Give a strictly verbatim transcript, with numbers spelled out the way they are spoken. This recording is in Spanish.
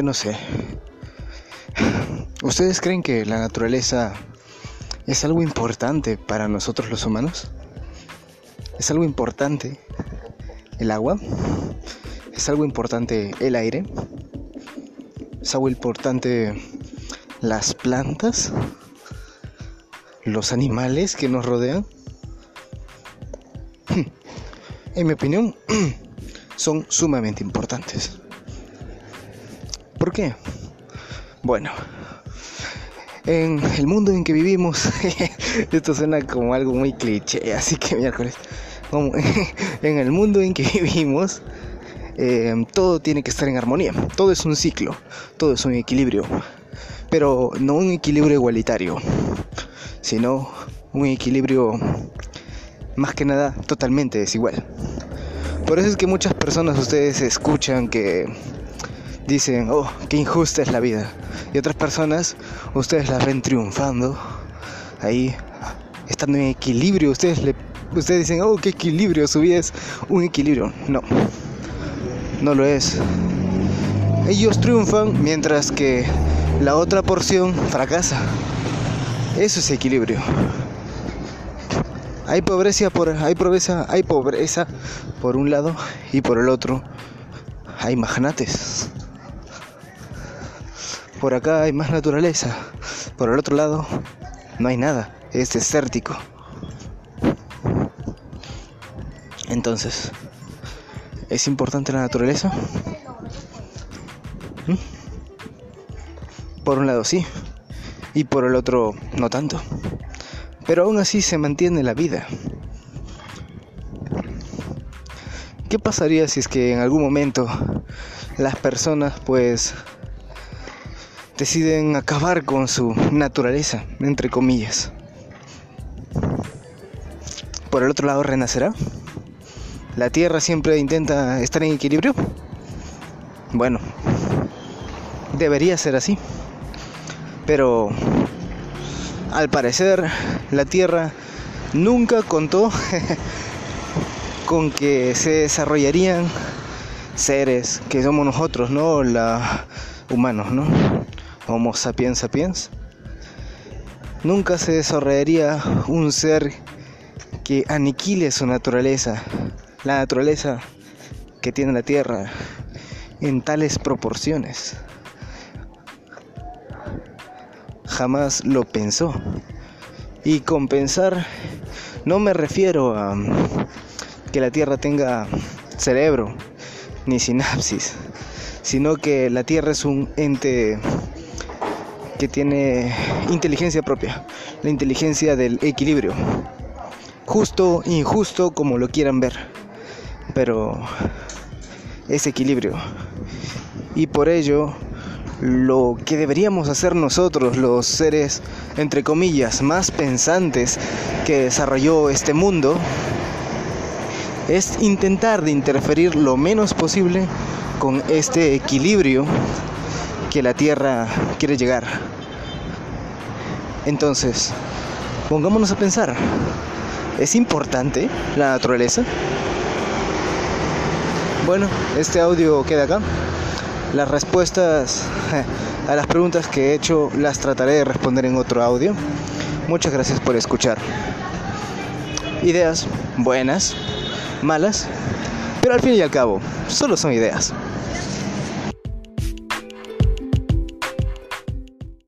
yo no sé. ¿Ustedes creen que la naturaleza es algo importante para nosotros los humanos? ¿Es algo importante el agua? ¿Es algo importante el aire? ¿Es algo importante las plantas? ¿Los animales que nos rodean? En mi opinión, son sumamente importantes. ¿Por qué? Bueno, en el mundo en que vivimos, esto suena como algo muy cliché, así que miércoles, como en el mundo en que vivimos, eh, todo tiene que estar en armonía, todo es un ciclo, todo es un equilibrio, pero no un equilibrio igualitario, sino un equilibrio más que nada totalmente desigual. Por eso es que muchas personas ustedes escuchan que dicen, oh, qué injusta es la vida. Y otras personas, ustedes las ven triunfando, ahí, estando en equilibrio. Ustedes, le, ustedes dicen, oh, qué equilibrio, su vida es un equilibrio. No, no lo es. Ellos triunfan mientras que la otra porción fracasa. Eso es equilibrio. Hay pobreza por, hay pobreza, hay pobreza por un lado y por el otro hay magnates. Por acá hay más naturaleza, por el otro lado no hay nada, es desértico. Entonces, ¿es importante la naturaleza? ¿Mm? Por un lado sí, y por el otro no tanto. Pero aún así se mantiene la vida. ¿Qué pasaría si es que en algún momento las personas pues deciden acabar con su naturaleza, entre comillas? ¿Por el otro lado renacerá? ¿La Tierra siempre intenta estar en equilibrio? Bueno, debería ser así. Pero al parecer, la Tierra nunca contó con que se desarrollarían seres que somos nosotros, ¿no? La, humanos, ¿no? Homo sapiens sapiens. Nunca se desarrollaría un ser que aniquile su naturaleza, la naturaleza que tiene la Tierra, en tales proporciones. Jamás lo pensó. Y con pensar no me refiero a que la Tierra tenga cerebro ni sinapsis, sino que la Tierra es un ente que tiene inteligencia propia, la inteligencia del equilibrio, justo, injusto, como lo quieran ver, pero es equilibrio. Y por ello, lo que deberíamos hacer nosotros, los seres, entre comillas, más pensantes que desarrolló este mundo, es intentar de interferir lo menos posible con este equilibrio que la Tierra quiere llegar. Entonces, pongámonos a pensar, ¿es importante la naturaleza? Bueno, este audio queda acá. Las respuestas a las preguntas que he hecho las trataré de responder en otro audio. Muchas gracias por escuchar. Ideas buenas, malas, pero al fin y al cabo, solo son ideas.